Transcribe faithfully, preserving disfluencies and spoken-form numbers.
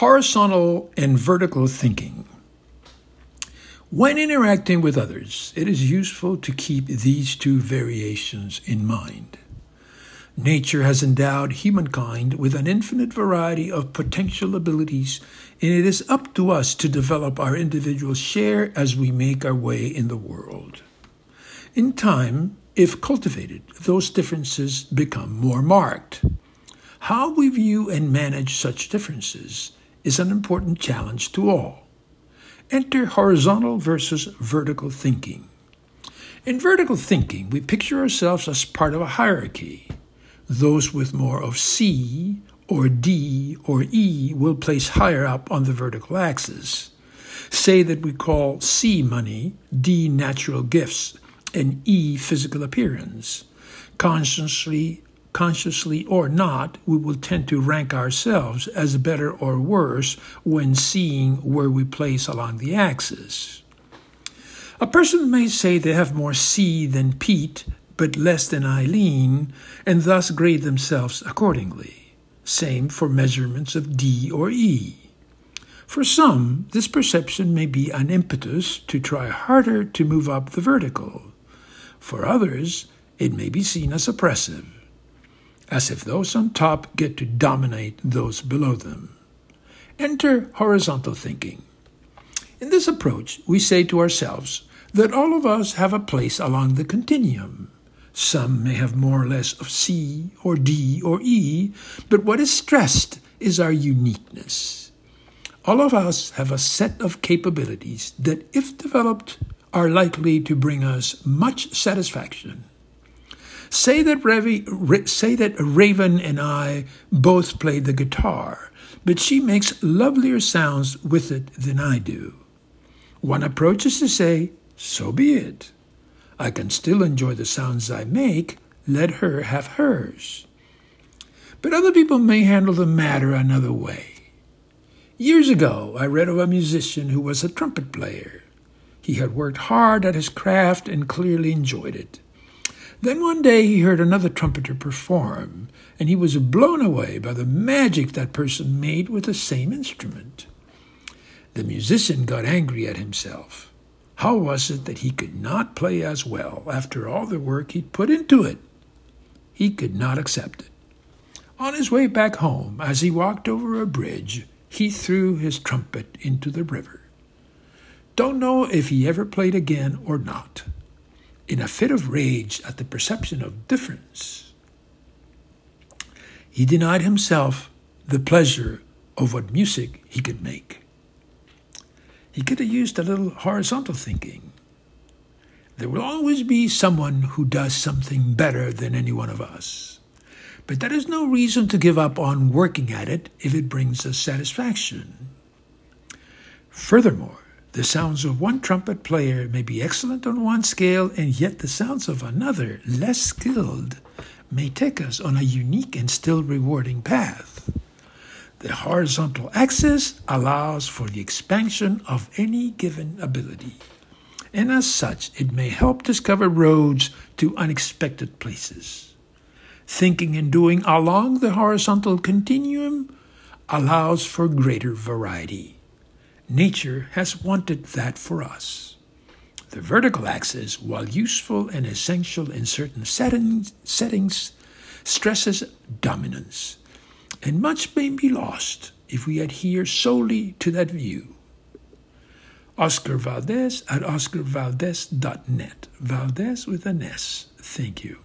Horizontal and vertical thinking. When interacting with others, it is useful to keep these two variations in mind. Nature has endowed humankind with an infinite variety of potential abilities, and it is up to us to develop our individual share as we make our way in the world. In time, if cultivated, those differences become more marked. How we view and manage such differences is an important challenge to all. Enter horizontal versus vertical thinking. In vertical thinking, we picture ourselves as part of a hierarchy. Those with more of C or D or E will place higher up on the vertical axis. Say that we call C money, D natural gifts, and E physical appearance. Consciously, consciously or not, we will tend to rank ourselves as better or worse when seeing where we place along the axis. A person may say they have more C than Pete, but less than Eileen, and thus grade themselves accordingly. Same for measurements of D or E. For some, this perception may be an impetus to try harder to move up the vertical. For others, it may be seen as oppressive, as if those on top get to dominate those below them. Enter horizontal thinking. In this approach, we say to ourselves that all of us have a place along the continuum. Some may have more or less of C or D or E, but what is stressed is our uniqueness. All of us have a set of capabilities that, if developed, are likely to bring us much satisfaction. Say that, Ravi, Ra- say that Raven and I both play the guitar, but she makes lovelier sounds with it than I do. One approach is to say, so be it. I can still enjoy the sounds I make. Let her have hers. But other people may handle the matter another way. Years ago, I read of a musician who was a trumpet player. He had worked hard at his craft and clearly enjoyed it. Then one day he heard another trumpeter perform, and he was blown away by the magic that person made with the same instrument. The musician got angry at himself. How was it that he could not play as well after all the work he'd put into it? He could not accept it. On his way back home, as he walked over a bridge, he threw his trumpet into the river. Don't know if he ever played again or not, in a fit of rage at the perception of difference. He denied himself the pleasure of what music he could make. He could have used a little horizontal thinking. There will always be someone who does something better than any one of us. But that is no reason to give up on working at it if it brings us satisfaction. Furthermore, the sounds of one trumpet player may be excellent on one scale, and yet the sounds of another, less skilled, may take us on a unique and still rewarding path. The horizontal axis allows for the expansion of any given ability, and as such, it may help discover roads to unexpected places. Thinking and doing along the horizontal continuum allows for greater variety. Nature has wanted that for us. The vertical axis, while useful and essential in certain settings, settings stresses dominance. And much may be lost if we adhere solely to that view. Oscar Valdez at oscar valdez dot net. Valdez with an S. Thank you.